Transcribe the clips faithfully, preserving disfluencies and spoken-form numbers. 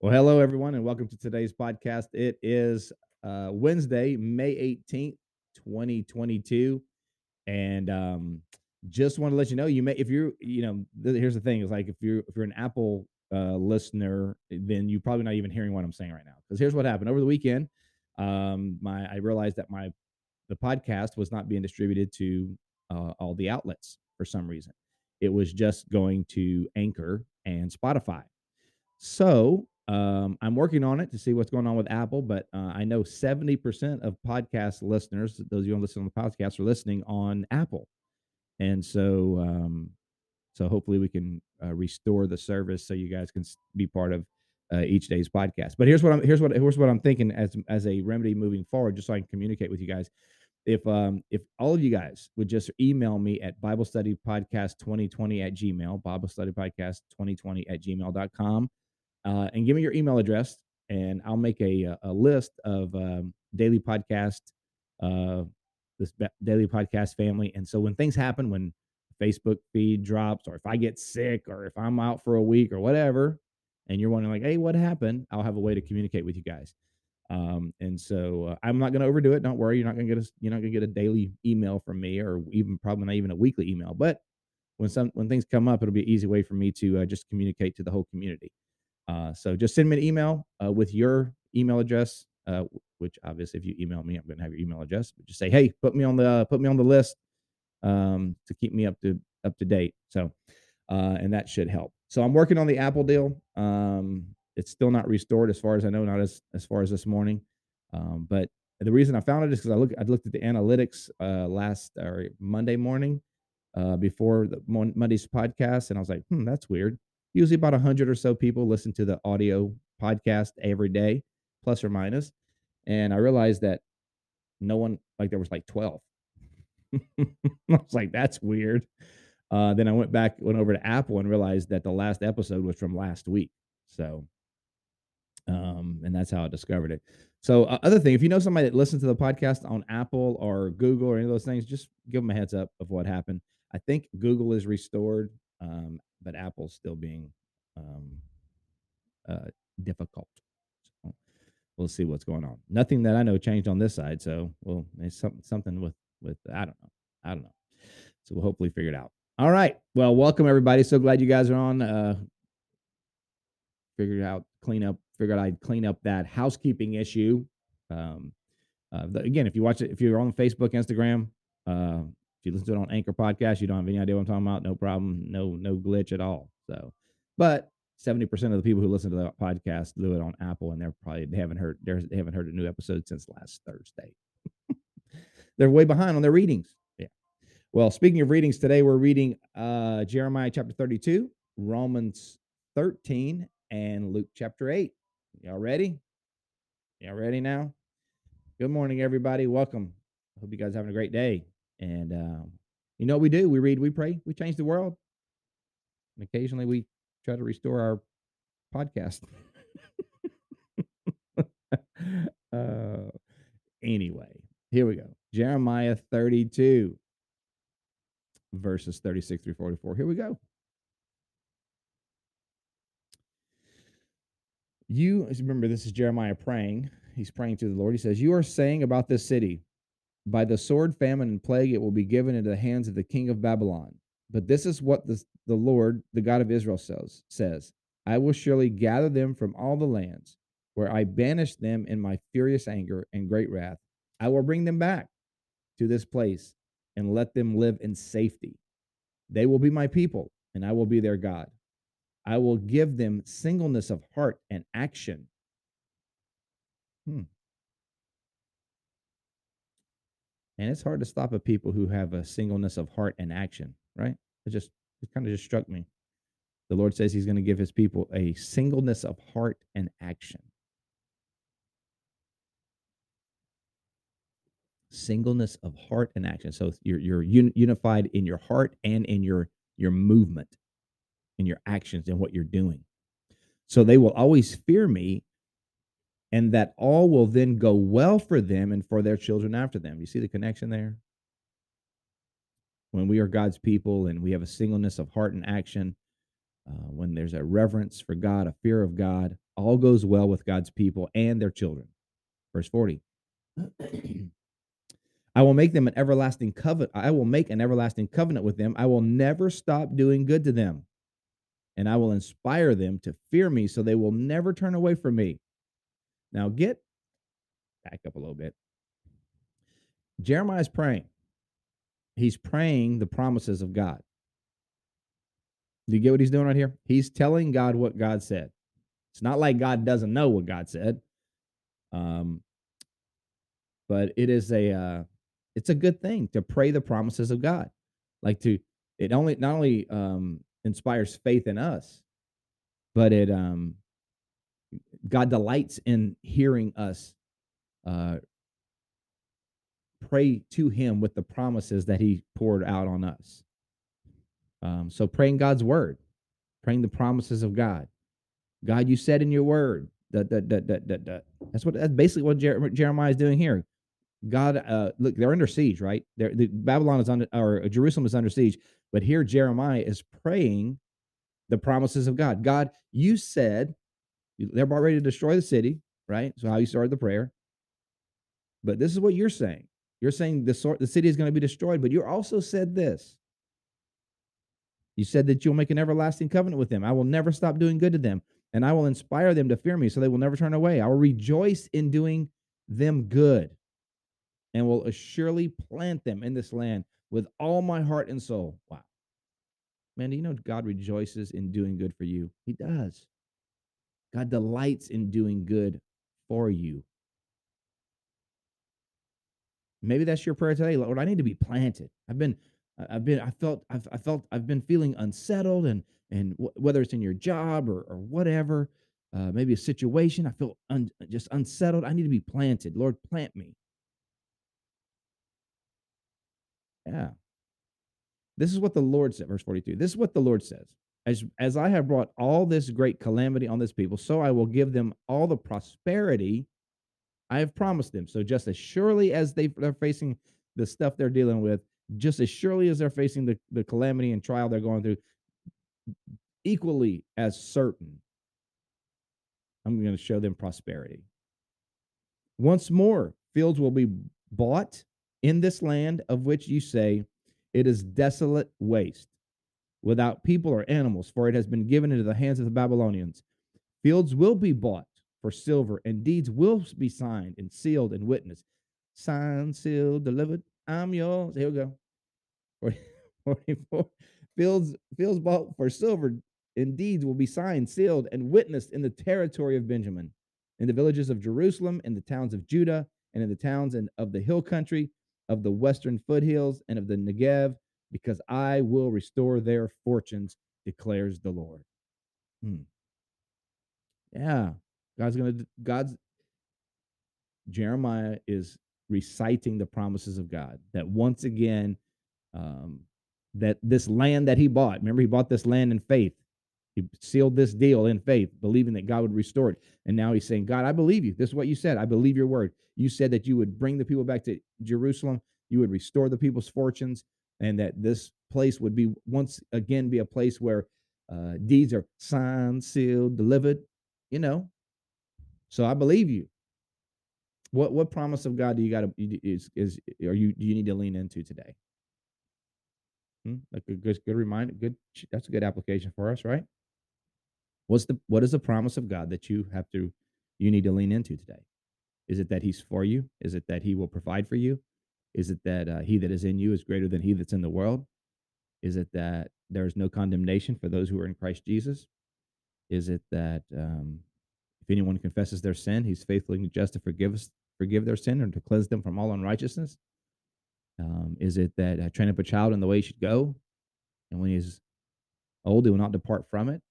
Well, hello, everyone, and welcome to today's podcast. It is uh, Wednesday, May eighteenth, twenty twenty-two, and um, just want to let you know, you may, if you're, you know, th- here's the thing, is like if you're if you're an Apple uh, listener, then you're probably not even hearing what I'm saying right now, because here's what happened over the weekend. Um, my I realized that my the podcast was not being distributed to uh, all the outlets for some reason. It was just going to Anchor and Spotify. So. Um, I'm working on it to see what's going on with Apple, but uh, I know seventy percent of podcast listeners, those of you who listen on the podcast, are listening on Apple. And so um, so hopefully we can uh, restore the service so you guys can be part of uh, each day's podcast. But here's what I'm here's what here's what I'm thinking as as a remedy moving forward, just so I can communicate with you guys. If um if all of you guys would just email me at Bible Study Podcast twenty twenty at Gmail, Bible Study Podcast twenty twenty at gmail dot com. Uh, and give me your email address, and I'll make a a list of um, daily podcast, uh, this daily podcast family. And so when things happen, when Facebook feed drops, or if I get sick, or if I'm out for a week, or whatever, and you're wondering like, hey, what happened? I'll have a way to communicate with you guys. Um, and so uh, I'm not going to overdo it. Don't worry, you're not going to get a you're not going to get a daily email from me, or even probably not even a weekly email. But when some when things come up, it'll be an easy way for me to uh, just communicate to the whole community. Uh, so just send me an email uh, with your email address, uh, which obviously if you email me, I'm going to have your email address. But just say, hey, put me on the uh, put me on the list um, to keep me up to up to date. So uh, and that should help. So I'm working on the Apple deal. Um, it's still not restored as far as I know, not as as far as this morning. Um, but the reason I found it is because I look I looked at the analytics uh, last or Monday morning uh, before the mon- Monday's podcast, and I was like, hmm, that's weird. Usually about one hundred or so people listen to the audio podcast every day, plus or minus. And I realized that no one, like there was like twelve. I was like, that's weird. Uh, then I went back, went over to Apple and realized that the last episode was from last week. So, um, and that's how I discovered it. So uh, other thing, if you know somebody that listens to the podcast on Apple or Google or any of those things, just give them a heads up of what happened. I think Google is restored. Um, but Apple's still being um, uh, difficult. So we'll see what's going on. Nothing that I know changed on this side. So, well, there's something, something with, with, I don't know. I don't know. So we'll hopefully figure it out. All right. Well, welcome everybody. So glad you guys are on. Uh, figured out, clean up, figured I'd clean up that housekeeping issue. Um, uh, the, again, if you watch it, if you're on Facebook, Instagram, uh, if you listen to it on Anchor Podcast, you don't have any idea what I'm talking about. No problem. No, no glitch at all. So, but seventy percent of the people who listen to the podcast do it on Apple, and they're probably, they haven't heard, they haven't heard a new episode since last Thursday. They're way behind on their readings. Yeah. Well, speaking of readings today, we're reading uh, Jeremiah chapter thirty-two, Romans thirteen, and Luke chapter eight. Y'all ready? Y'all ready now? Good morning, everybody. Welcome. I hope you guys are having a great day. And um, you know what we do? We read, we pray, we change the world. And occasionally we try to restore our podcast. uh, anyway, here we go. Jeremiah thirty-two, verses thirty-six through forty-four. Here we go. You remember, this is Jeremiah praying. He's praying to the Lord. He says, you are saying about this city, by the sword, famine, and plague, it will be given into the hands of the king of Babylon. But this is what the, the Lord, the God of Israel, says, says, I will surely gather them from all the lands where I banished them in my furious anger and great wrath. I will bring them back to this place and let them live in safety. They will be my people, and I will be their God. I will give them singleness of heart and action. Hmm. And it's hard to stop at people who have a singleness of heart and action, right? It just, it kind of just struck me. The Lord says he's going to give his people a singleness of heart and action. Singleness of heart and action. So you're, you're un- unified in your heart and in your, your movement, in your actions and what you're doing. So they will always fear me, and that all will then go well for them and for their children after them. You see the connection there? When we are God's people and we have a singleness of heart and action, uh, when there's a reverence for God, a fear of God, all goes well with God's people and their children. Verse forty. I will make them an everlasting covenant. I will make an everlasting covenant with them. I will never stop doing good to them. And I will inspire them to fear me, so they will never turn away from me. Now get back up a little bit. Jeremiah is praying. He's praying the promises of God. Do you get what he's doing right here? He's telling God what God said. It's not like God doesn't know what God said. Um, but it is a uh, it's a good thing to pray the promises of God. Like to it only not only um, inspires faith in us, but it um, God delights in hearing us uh, pray to him with the promises that he poured out on us. Um, so praying God's word, praying the promises of God. God, you said in your word, da, da, da, da, da, da. That's what that's basically what Jer- Jeremiah is doing here. God, uh, look, they're under siege, right? They're, the Babylon is under, or Jerusalem is under siege, but here Jeremiah is praying the promises of God. God, you said. They're about ready to destroy the city, right? So how you started the prayer. But this is what you're saying. You're saying the sort the city is going to be destroyed, but you also said this. You said that you'll make an everlasting covenant with them. I will never stop doing good to them, and I will inspire them to fear me, so they will never turn away. I will rejoice in doing them good, and will assuredly plant them in this land with all my heart and soul. Wow. Man, do you know God rejoices in doing good for you? He does. God delights in doing good for you. Maybe that's your prayer today. Lord, I need to be planted. I've been, I've been, I felt, I've, I felt, I've been feeling unsettled, and and w- whether it's in your job or or whatever, uh, maybe a situation, I feel un, just unsettled. I need to be planted. Lord, plant me. Yeah. This is what the Lord said, verse forty-two. This is what the Lord says. As, as I have brought all this great calamity on this people, so I will give them all the prosperity I have promised them. So just as surely as they, they're facing the stuff they're dealing with, just as surely as they're facing the, the calamity and trial they're going through, equally as certain, I'm going to show them prosperity. Once more, fields will be bought in this land of which you say, it is desolate waste, without people or animals, for it has been given into the hands of the Babylonians. Fields will be bought for silver, and deeds will be signed and sealed and witnessed. Signed, sealed, delivered, I'm yours. Here we go. forty-four Fields, fields bought for silver, and deeds will be signed, sealed, and witnessed in the territory of Benjamin, in the villages of Jerusalem, in the towns of Judah, and in the towns and of the hill country, of the western foothills, and of the Negev, because I will restore their fortunes, declares the Lord. Hmm. Yeah, God's going to, God's, Jeremiah is reciting the promises of God, that once again, um, that this land that he bought, remember he bought this land in faith. He sealed this deal in faith, believing that God would restore it. And now he's saying, God, I believe you. This is what you said. I believe your word. You said that you would bring the people back to Jerusalem. You would restore the people's fortunes, and that this place would be once again be a place where uh, deeds are signed, sealed, delivered, you know. So I believe you. What what promise of God do you got to is is are you do you need to lean into today? Hmm? Like a good good reminder, good that's a good application for us, right? What's the what is the promise of God that you have to you need to lean into today? Is it that He's for you? Is it that He will provide for you? Is it that uh, he that is in you is greater than he that's in the world? Is it that there is no condemnation for those who are in Christ Jesus? Is it that um, if anyone confesses their sin, he's faithful and just to forgive us, forgive their sin and to cleanse them from all unrighteousness? Um, is it that I train up a child in the way he should go, and when he's old, he will not depart from it?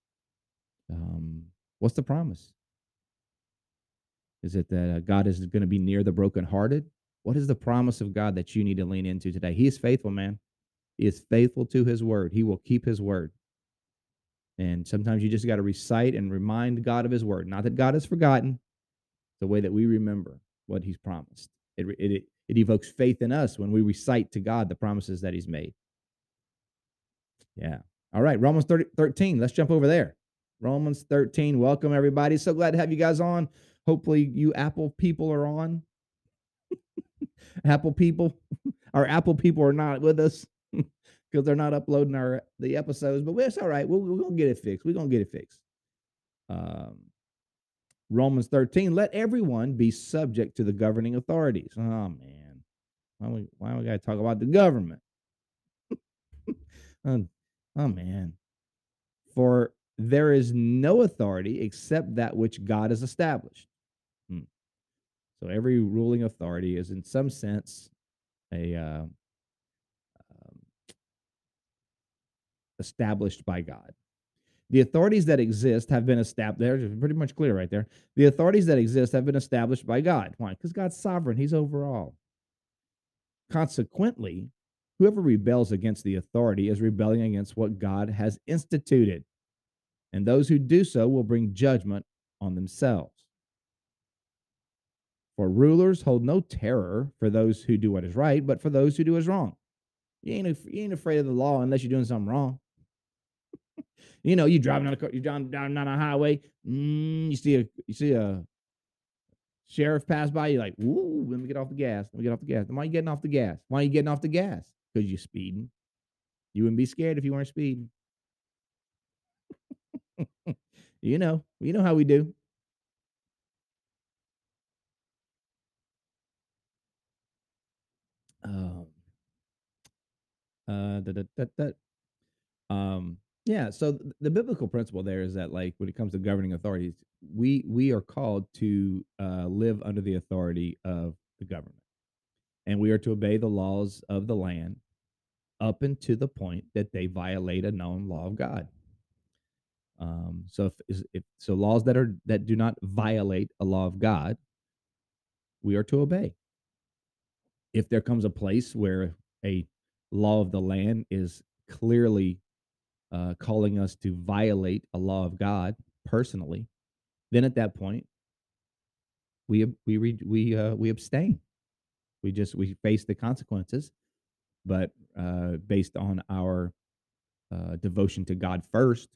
Um, what's the promise? Is it that uh, God is going to be near the brokenhearted? What is the promise of God that you need to lean into today? He is faithful, man. He is faithful to his word. He will keep his word. And sometimes you just got to recite and remind God of his word. Not that God has forgotten, the way that we remember what he's promised. It, it, it evokes faith in us when we recite to God the promises that he's made. Yeah. All right, Romans thirteen. Let's jump over there. Romans thirteen. Welcome, everybody. So glad to have you guys on. Hopefully you Apple people are on. Apple people. Our Apple people are not with us because they're not uploading our the episodes. But it's all right. We're, we're going to get it fixed. We're going to get it fixed. Um, Romans thirteen, let everyone be subject to the governing authorities. Oh, man. Why we, why we got to talk about the government? oh, oh, man. For there is no authority except that which God has established. Hmm. So every ruling authority is in some sense a uh, um, established by God. The authorities that exist have been established. They're pretty much clear right there. The authorities that exist have been established by God. Why? Because God's sovereign. He's over all. Consequently, whoever rebels against the authority is rebelling against what God has instituted. And those who do so will bring judgment on themselves. For rulers hold no terror for those who do what is right, but for those who do what is wrong. You ain't, you ain't afraid of the law unless you're doing something wrong. You know, you driving on a car, you driving down, down a highway. Mm, you see a you see a sheriff pass by. You're like, "Ooh, let me get off the gas. Let me get off the gas." Why are you getting off the gas? Why are you getting off the gas? Because you're speeding. You wouldn't be scared if you weren't speeding. you know, you know how we do. Um. Uh. That. That. That. Um. Yeah, so the biblical principle there is that, like, when it comes to governing authorities, we we are called to uh, live under the authority of the government, and we are to obey the laws of the land up until the point that they violate a known law of God. Um, so if, if so, laws that are that do not violate a law of God, we are to obey. If there comes a place where a law of the land is clearly Uh, calling us to violate a law of God personally, then at that point we we we we uh, we abstain. We just we face the consequences, but uh, based on our uh, devotion to God first,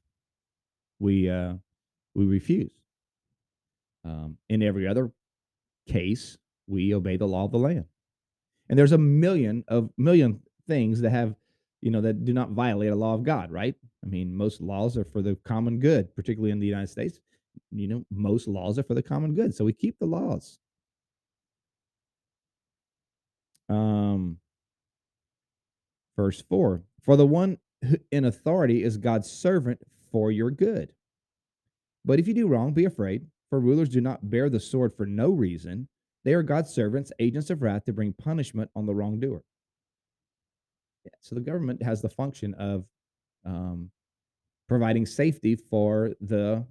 we uh, we refuse. Um, in every other case, we obey the law of the land. And there's a million of million things that have. You know, that do not violate a law of God, right? I mean, most laws are for the common good, particularly in the United States. You know, most laws are for the common good, so we keep the laws. Um, verse four, for the one in authority is God's servant for your good. But if you do wrong, be afraid, for rulers do not bear the sword for no reason. They are God's servants, agents of wrath, to bring punishment on the wrongdoer. So the government has the function of um, providing safety for the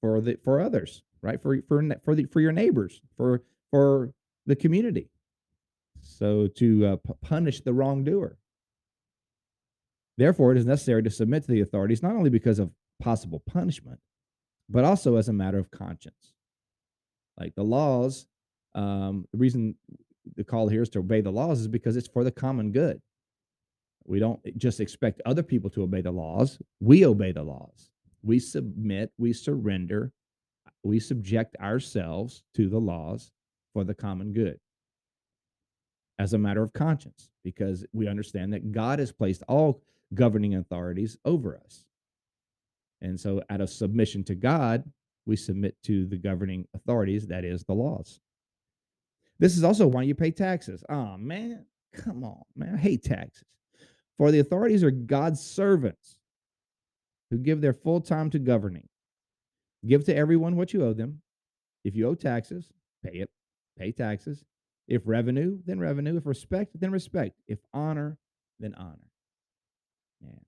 for the for others, right? For for for the, for your neighbors, for for the community. So to uh, p- punish the wrongdoer. Therefore, it is necessary to submit to the authorities not only because of possible punishment, but also as a matter of conscience. Like the laws, um, the reason. The call here is to obey the laws is because it's for the common good. We don't just expect other people to obey the laws. We obey the laws. We submit, we surrender, we subject ourselves to the laws for the common good as a matter of conscience, because we understand that God has placed all governing authorities over us. And so out of submission to God, we submit to the governing authorities, that is the laws. This is also why you pay taxes. Oh, man. Come on, man. I hate taxes. For the authorities are God's servants who give their full time to governing. Give to everyone what you owe them. If you owe taxes, pay it. Pay taxes. If revenue, then revenue. If respect, then respect. If honor, then honor. Yeah.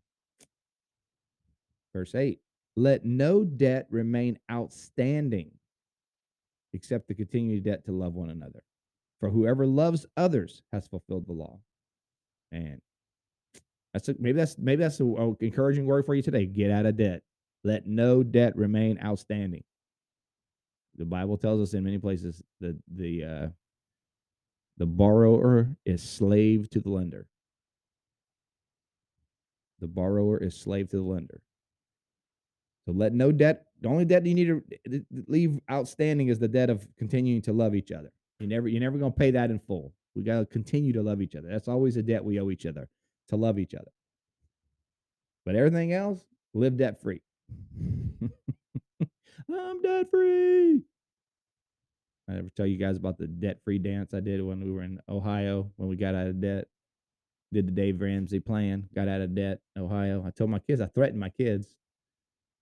Verse eight, let no debt remain outstanding except the continued debt to love one another. For whoever loves others has fulfilled the law. And that's a, maybe that's maybe that's an encouraging word for you today. Get out of debt. Let no debt remain outstanding. The Bible tells us in many places that the uh, the borrower is slave to the lender. The borrower is slave to the lender. So let no debt. The only debt you need to leave outstanding is the debt of continuing to love each other. You never, you're never going to pay that in full. We got to continue to love each other. That's always a debt we owe each other, to love each other. But everything else, live debt free. I'm debt free. I ever tell you guys about the debt free dance I did when we were in Ohio, when we got out of debt? Did the Dave Ramsey plan, got out of debt, Ohio. I told my kids, I threatened my kids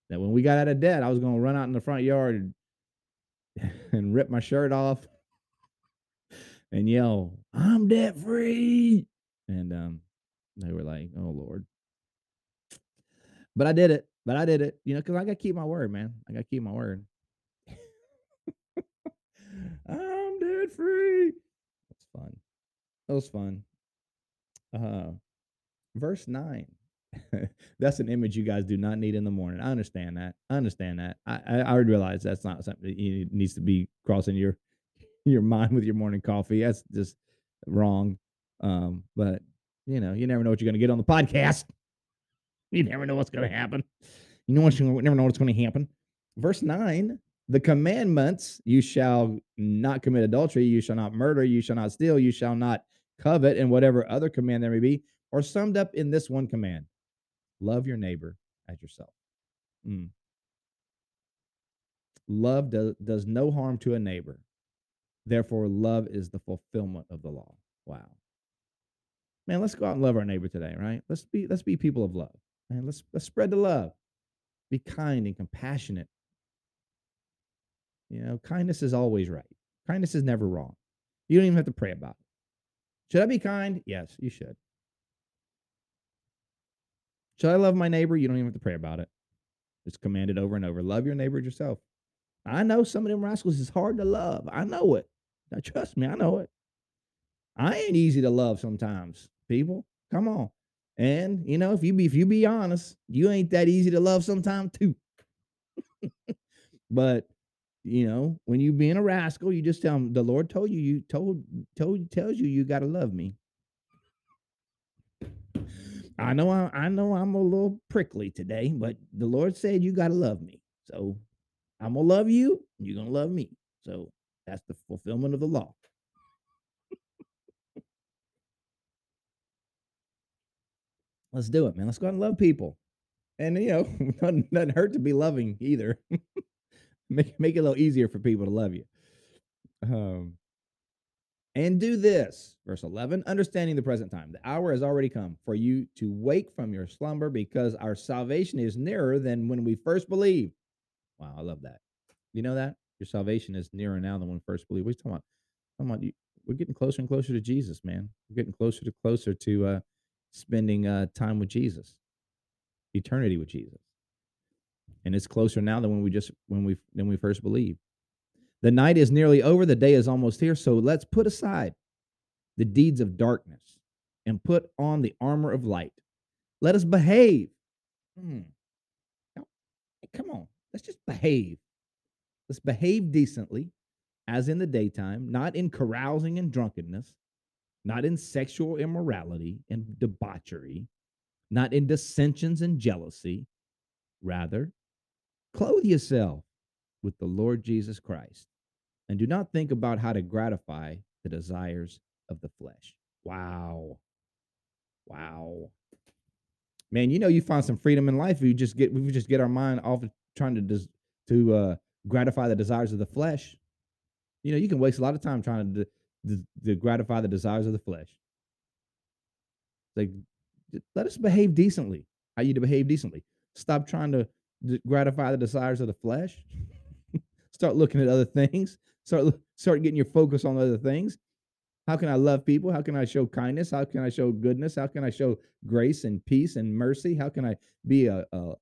that when we got out of debt, I was going to run out in the front yard and, and rip my shirt off and yell, I'm debt free. And um, they were like, oh, Lord. But I did it. But I did it, you know, because I got to keep my word, man. I got to keep my word. I'm debt free. That's fun. That was fun. Uh, verse nine. That's an image you guys do not need in the morning. I understand that. I understand that. I, I, I realize that's not something that needs to be crossing your your mind with your morning coffee. That's just wrong. Um, but, you know, you never know what you're going to get on the podcast. You never know what's going to happen. You know what? You never know what's going to happen. Verse nine, the commandments, you shall not commit adultery, you shall not murder, you shall not steal, you shall not covet, and whatever other command there may be, are summed up in this one command. Love your neighbor as yourself. Mm. Love does, does no harm to a neighbor. Therefore, love is the fulfillment of the law. Wow. Man, let's go out and love our neighbor today, right? Let's be let's be people of love. Man, let's let's spread the love. Be kind and compassionate. You know, kindness is always right. Kindness is never wrong. You don't even have to pray about it. Should I be kind? Yes, you should. Should I love my neighbor? You don't even have to pray about it. It's commanded over and over. Love your neighbor as yourself. I know some of them rascals is hard to love. I know it. Now, trust me, I know it. I ain't easy to love sometimes, people. Come on. And, you know, if you be if you be honest, you ain't that easy to love sometimes too. But, you know, when you being a rascal, you just tell them, the Lord told you, you told, told tells you, you got to love me. I know, I, I know I'm a little prickly today, but the Lord said you got to love me. So I'm going to love you. You're going to love me. So that's the fulfillment of the law. Let's do it, man. Let's go out and love people. And, you know, it doesn't, doesn't hurt to be loving either. make, make it a little easier for people to love you. Um, and do this. Verse eleven, understanding the present time. The hour has already come for you to wake from your slumber because our salvation is nearer than when we first believed. Wow, I love that. You know that? Your salvation is nearer now than when we first believed. What are you talking about? I'm talking about you, we're getting closer and closer to Jesus, man. We're getting closer to closer to... Uh, spending uh, time with Jesus, eternity with Jesus. And it's closer now than when we just when we than we first believed. The night is nearly over, the day is almost here, so let's put aside the deeds of darkness and put on the armor of light. Let us behave. Hmm. Come on, let's just behave. Let's behave decently as in the daytime, not in carousing and drunkenness, not in sexual immorality and debauchery, not in dissensions and jealousy. Rather, clothe yourself with the Lord Jesus Christ and do not think about how to gratify the desires of the flesh. Wow. Wow. Man, you know you find some freedom in life if you just get, if we just get our mind off of trying to, to uh, gratify the desires of the flesh. You know, you can waste a lot of time trying to... To, to gratify the desires of the flesh. Like, let us behave decently. How you to behave decently? Stop trying to d- gratify the desires of the flesh. Start looking at other things. Start start getting your focus on other things. How can I love people? How can I show kindness? How can I show goodness? How can I show grace and peace and mercy? How can I be a, a,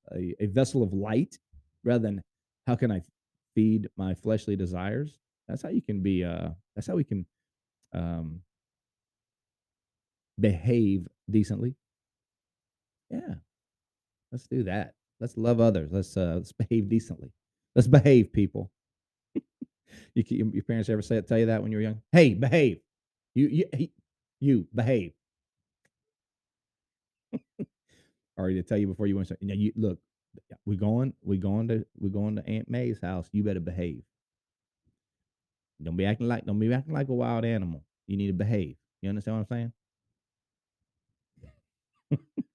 a vessel of light rather than how can I feed my fleshly desires? That's how you can be, uh, that's how we can um, behave decently. Yeah, let's do that. Let's love others. Let's, uh, let's behave decently. Let's behave, people. you, your parents ever say tell you that when you were young? Hey, behave. You, you, he, you behave. Or to tell you before you went, you know, you look, we're going, we're going to, we're going to Aunt May's house. You better behave. Don't be acting like, don't be acting like a wild animal. You need to behave. You understand what I'm saying?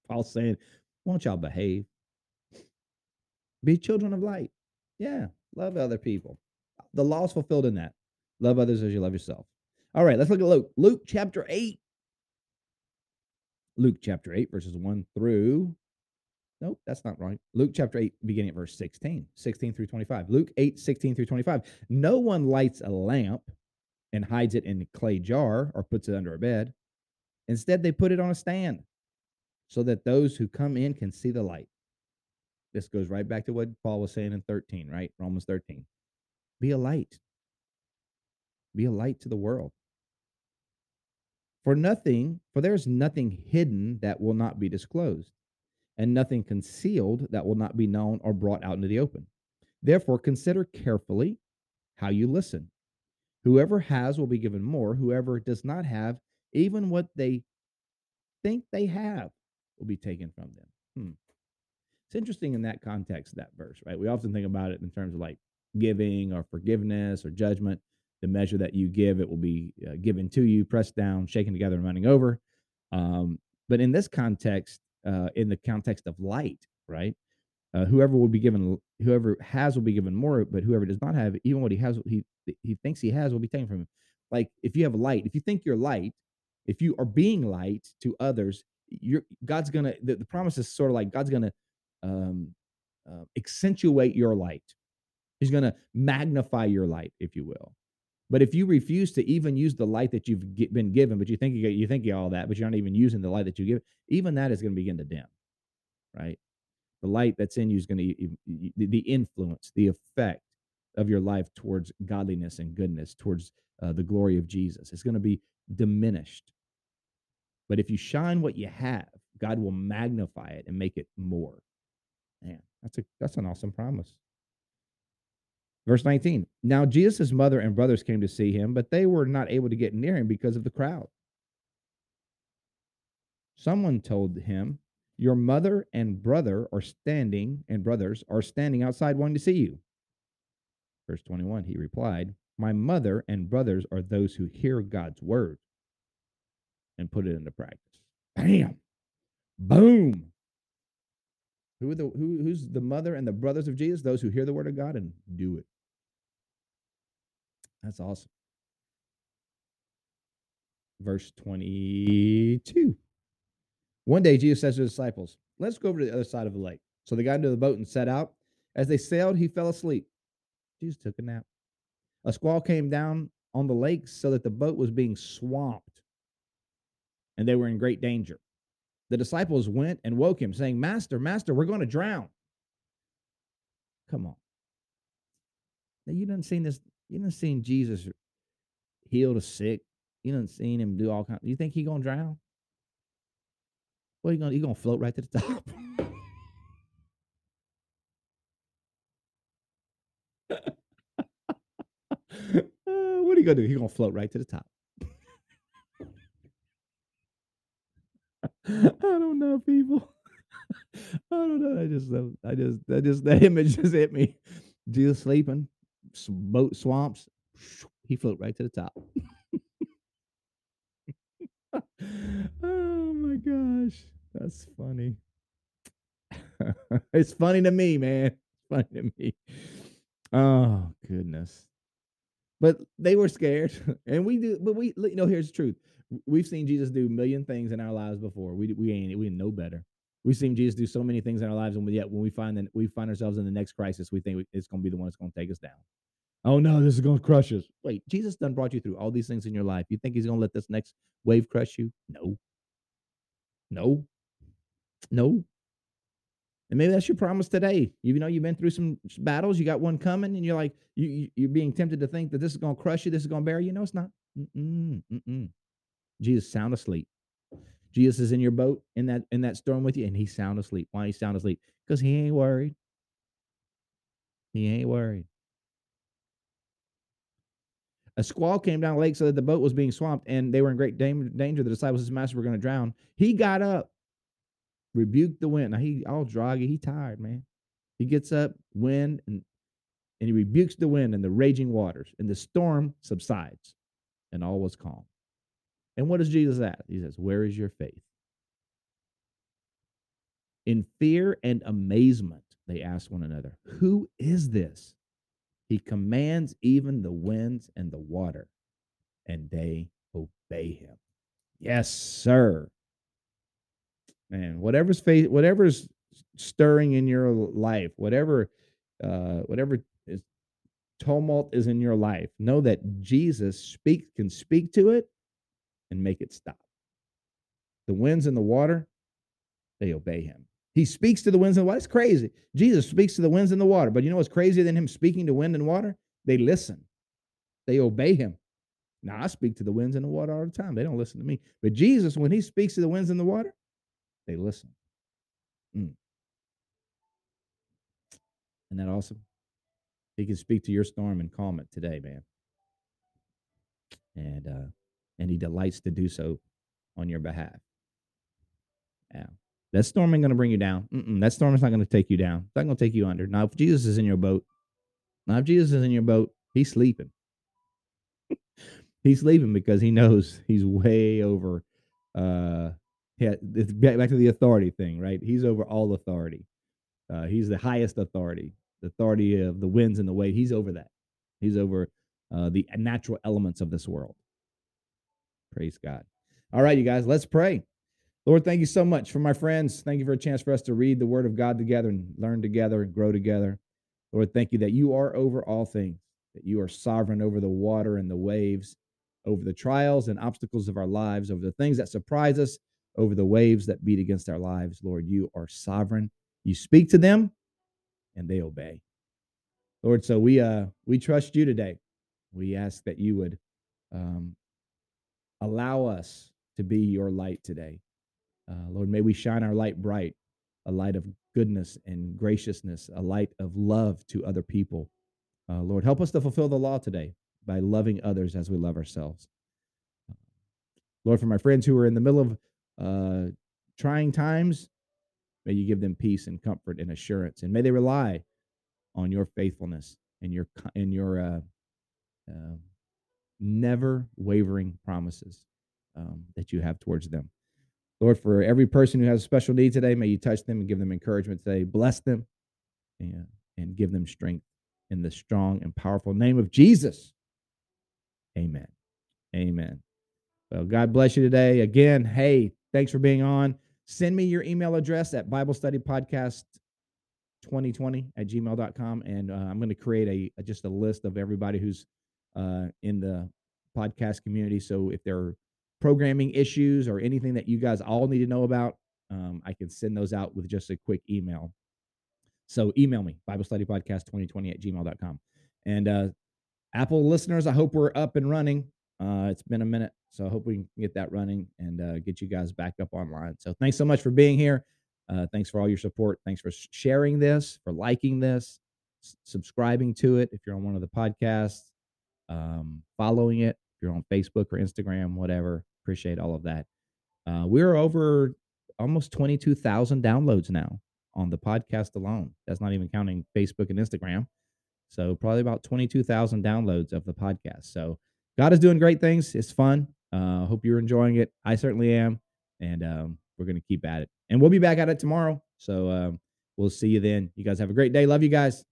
Paul's saying, won't y'all behave? Be children of light. Yeah. Love other people. The law's fulfilled in that. Love others as you love yourself. All right, let's look at Luke. Luke chapter eight. Luke chapter eight, verses one through. Nope, that's not right. Luke chapter eight, beginning at verse sixteen. sixteen through twenty-five. Luke eight, sixteen through twenty-five. No one lights a lamp and hides it in a clay jar or puts it under a bed. Instead, they put it on a stand so that those who come in can see the light. This goes right back to what Paul was saying in thirteen, right? Romans thirteen. Be a light. Be a light to the world. For nothing, for there is nothing hidden that will not be disclosed, and nothing concealed that will not be known or brought out into the open. Therefore, consider carefully how you listen. Whoever has will be given more. Whoever does not have, even what they think they have will be taken from them. Hmm. It's interesting in that context, that verse, right? We often think about it in terms of like giving or forgiveness or judgment. The measure that you give, it will be uh, given to you, pressed down, shaken together, and running over. Um, but in this context, uh, in the context of light, right? Uh, whoever will be given, whoever has will be given more, but whoever does not have, even what he has, he he thinks he has will be taken from him. Like if you have light, if you think you're light, if you are being light to others, you're God's gonna. The, the promise is sort of like God's gonna um, uh, accentuate your light. He's gonna magnify your light, if you will. But if you refuse to even use the light that you've been given, but you think you, you think you all that, but you're not even using the light that you give, even that is going to begin to dim, right? The light that's in you is going to, the influence, the effect of your life towards godliness and goodness, towards uh, the glory of Jesus. It's going to be diminished. But if you shine what you have, God will magnify it and make it more. Man, that's a that's an awesome promise. Verse nineteen, now Jesus' mother and brothers came to see him, but they were not able to get near him because of the crowd. Someone told him, your mother and brother are standing, and brothers are standing outside wanting to see you. Verse twenty-one, he replied, my mother and brothers are those who hear God's word and put it into practice. Bam! Boom! Who are the, who, who's the mother and the brothers of Jesus? Those who hear the word of God and do it. That's awesome. Verse twenty-two. One day Jesus says to the disciples, let's go over to the other side of the lake. So they got into the boat and set out. As they sailed, he fell asleep. Jesus took a nap. A squall came down on the lake so that the boat was being swamped, and they were in great danger. The disciples went and woke him, saying, Master, Master, we're going to drown. Come on. Now, you done seen this. You done seen Jesus heal the sick. You done seen him do all kinds. You think he going to drown? Well, you going you going to float right to the top. uh, what are you going to do? He's going to float right to the top. I don't know, people. I don't know. I just, I just, I just, that image just hit me. Jesus sleeping, boat swamps. He float right to the top. Oh my gosh, that's funny. It's funny to me, man. Funny to me. Oh goodness. But they were scared, and we do. But we, you know, here's the truth. We've seen Jesus do a million things in our lives before. We we ain't we know better. We've seen Jesus do so many things in our lives, and yet when we find that we find ourselves in the next crisis, we think it's going to be the one that's going to take us down. Oh, no, this is going to crush us. Wait, Jesus done brought you through all these things in your life. You think he's going to let this next wave crush you? No. No. No. And maybe that's your promise today. You know, you've been through some battles. You got one coming, and you're like, you, you're being tempted to think that this is going to crush you. This is going to bury you. No, it's not. Mm-mm, mm-mm. Jesus sound asleep. Jesus is in your boat, in that in that storm with you, and he's sound asleep. Why he's sound asleep? Because he ain't worried. He ain't worried. A squall came down the lake so that the boat was being swamped, and they were in great danger. The disciples said, Master, we're going to drown. He got up, rebuked the wind. Now, he all droggy. He tired, man. He gets up, wind, and, and he rebukes the wind and the raging waters, and the storm subsides, and all was calm. And what does Jesus ask? He says, where is your faith? In fear and amazement, they asked one another, who is this? He commands even the winds and the water, and they obey him. Yes, sir. Man, whatever's faith, whatever's stirring in your life, whatever, uh, whatever is, tumult is in your life, know that Jesus speak can speak to it and make it stop. The winds and the water, they obey him. He speaks to the winds and the water. It's crazy. Jesus speaks to the winds and the water. But you know what's crazier than him speaking to wind and water? They listen. They obey him. Now, I speak to the winds and the water all the time. They don't listen to me. But Jesus, when he speaks to the winds and the water, they listen. Mm. Isn't that awesome? He can speak to your storm and calm it today, man. And, uh, and he delights to do so on your behalf. Yeah. That storm ain't going to bring you down. Mm-mm, that storm is not going to take you down. It's not going to take you under. Now, if Jesus is in your boat, now if Jesus is in your boat, he's sleeping. He's sleeping because he knows he's way over. Uh, yeah, it's back to the authority thing, right? He's over all authority. Uh, he's the highest authority, the authority of the winds and the waves. He's over that. He's over uh, the natural elements of this world. Praise God. All right, you guys, let's pray. Lord, thank you so much for my friends. Thank you for a chance for us to read the Word of God together and learn together and grow together. Lord, thank you that you are over all things, that you are sovereign over the water and the waves, over the trials and obstacles of our lives, over the things that surprise us, over the waves that beat against our lives. Lord, you are sovereign. You speak to them, and they obey. Lord, so we uh, we trust you today. We ask that you would um, allow us to be your light today. Uh, Lord, may we shine our light bright, a light of goodness and graciousness, a light of love to other people. Uh, Lord, help us to fulfill the law today by loving others as we love ourselves. Lord, for my friends who are in the middle of uh, trying times, may you give them peace and comfort and assurance, and may they rely on your faithfulness and your and your uh, uh, never wavering promises um, that you have towards them. Lord, for every person who has a special need today, may you touch them and give them encouragement today. Bless them and, and give them strength in the strong and powerful name of Jesus. Amen. Amen. Well, God bless you today. Again, hey, thanks for being on. Send me your email address at Bible Study Podcast twenty twenty at gmail dot com, and uh, I'm going to create a, a just a list of everybody who's uh, in the podcast community. So if there are programming issues or anything that you guys all need to know about, um, I can send those out with just a quick email. So email me, Bible Study Podcast twenty twenty at gmail dot com. And uh, Apple listeners, I hope we're up and running. Uh, it's been a minute, so I hope we can get that running and uh, get you guys back up online. So thanks so much for being here. Uh, thanks for all your support. Thanks for sharing this, for liking this, s- subscribing to it if you're on one of the podcasts, um, following it if you're on Facebook or Instagram, whatever. Appreciate all of that. Uh, we're over almost twenty-two thousand downloads now on the podcast alone. That's not even counting Facebook and Instagram. So probably about twenty-two thousand downloads of the podcast. So God is doing great things. It's fun. I uh, hope you're enjoying it. I certainly am. And um, we're going to keep at it. And we'll be back at it tomorrow. So um, we'll see you then. You guys have a great day. Love you guys.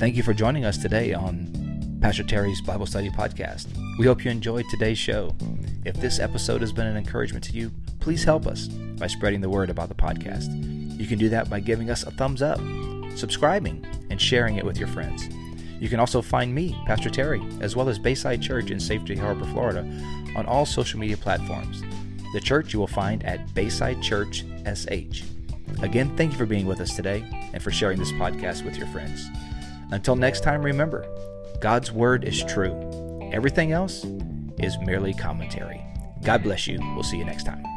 Thank you for joining us today on Pastor Terry's Bible Study Podcast. We hope you enjoyed today's show. If this episode has been an encouragement to you, please help us by spreading the word about the podcast. You can do that by giving us a thumbs up, subscribing, and sharing it with your friends. You can also find me, Pastor Terry, as well as Bayside Church in Safety Harbor, Florida, on all social media platforms. The church you will find at Bayside Church S H. Again, thank you for being with us today and for sharing this podcast with your friends. Until next time, remember, God's word is true. Everything else is merely commentary. God bless you. We'll see you next time.